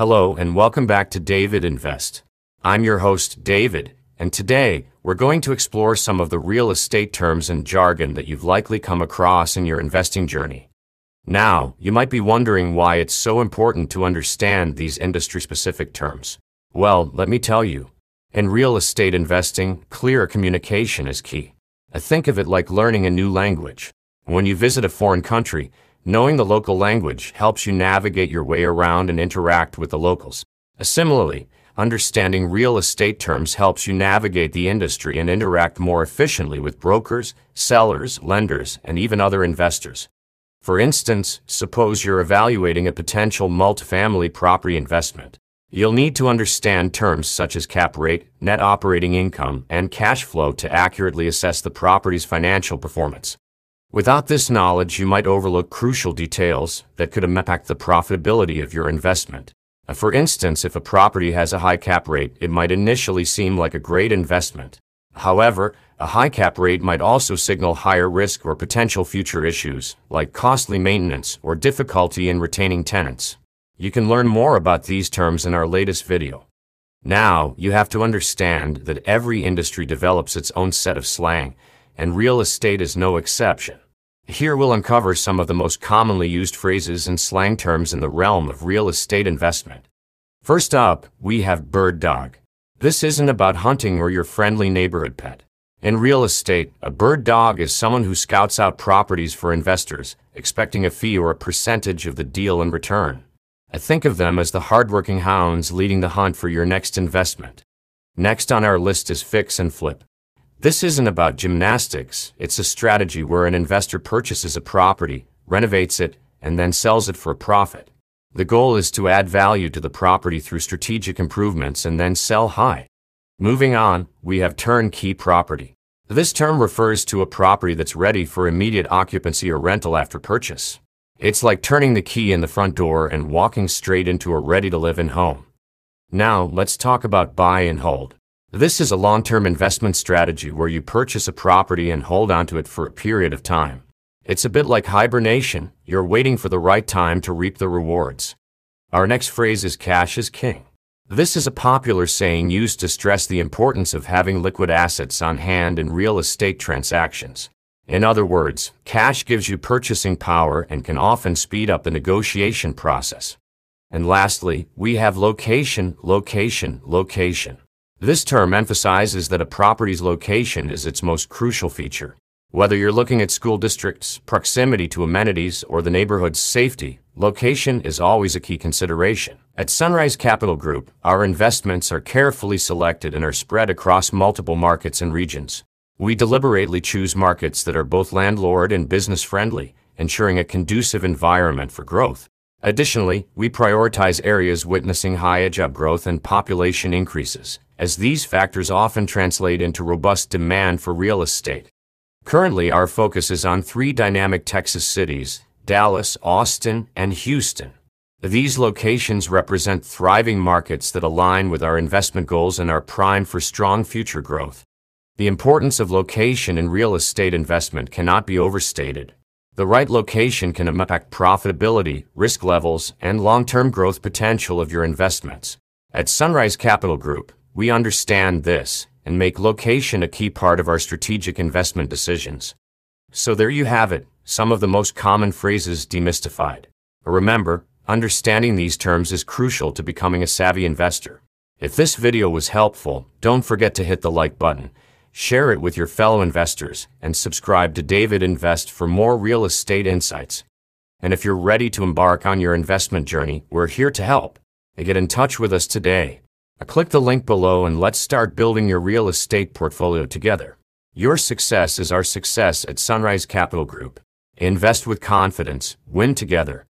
Hello and welcome back to David Invest. I'm your host, David, and today we're going to explore some of the real estate terms and jargon that you've likely come across in your investing journey. Now, you might be wondering why it's so important to understand these industry-specific terms. Well, let me tell you. In real estate investing, clear communication is key. Think of it like learning a new language. When you visit a foreign country, knowing the local language helps you navigate your way around and interact with the locals. Similarly, understanding real estate terms helps you navigate the industry and interact more efficiently with brokers, sellers, lenders, and even other investors. For instance, suppose you're evaluating a potential multifamily property investment. You'll need to understand terms such as cap rate, net operating income, and cash flow to accurately assess the property's financial performance. Without this knowledge, you might overlook crucial details that could impact the profitability of your investment. For instance, if a property has a high cap rate, it might initially seem like a great investment. However, a high cap rate might also signal higher risk or potential future issues, like costly maintenance or difficulty in retaining tenants. You can learn more about these terms in our latest video. Now, you have to understand that every industry develops its own set of slang, and real estate is no exception. Here we'll uncover some of the most commonly used phrases and slang terms in the realm of real estate investment. First up, we have bird dog. This isn't about hunting or your friendly neighborhood pet. In real estate, a bird dog is someone who scouts out properties for investors, expecting a fee or a percentage of the deal in return. Think of them as the hardworking hounds leading the hunt for your next investment. Next on our list is fix and flip. This isn't about gymnastics, it's a strategy where an investor purchases a property, renovates it, and then sells it for a profit. The goal is to add value to the property through strategic improvements and then sell high. Moving on, we have turnkey property. This term refers to a property that's ready for immediate occupancy or rental after purchase. It's like turning the key in the front door and walking straight into a ready-to-live-in home. Now, let's talk about buy and hold. This is a long-term investment strategy where you purchase a property and hold onto it for a period of time. It's a bit like hibernation, you're waiting for the right time to reap the rewards. Our next phrase is cash is king. This is a popular saying used to stress the importance of having liquid assets on hand in real estate transactions. In other words, cash gives you purchasing power and can often speed up the negotiation process. And lastly, we have location, location, location. This term emphasizes that a property's location is its most crucial feature. Whether you're looking at school districts, proximity to amenities, or the neighborhood's safety, location is always a key consideration. At Sunrise Capital Group, our investments are carefully selected and are spread across multiple markets and regions. We deliberately choose markets that are both landlord and business-friendly, ensuring a conducive environment for growth. Additionally, we prioritize areas witnessing high job growth and population increases, as these factors often translate into robust demand for real estate. Currently, our focus is on three dynamic Texas cities: Dallas, Austin, and Houston. These locations represent thriving markets that align with our investment goals and are primed for strong future growth. The importance of location in real estate investment cannot be overstated. The right location can impact profitability, risk levels, and long-term growth potential of your investments. At Sunrise Capital Group, we understand this and make location a key part of our strategic investment decisions. So there you have it, some of the most common phrases demystified. Remember, understanding these terms is crucial to becoming a savvy investor. If this video was helpful, don't forget to hit the like button. Share it with your fellow investors, and subscribe to David Invest for more real estate insights. And if you're ready to embark on your investment journey, we're here to help. Get in touch with us today. Click the link below and let's start building your real estate portfolio together. Your success is our success at Sunrise Capital Group. Invest with confidence, win together.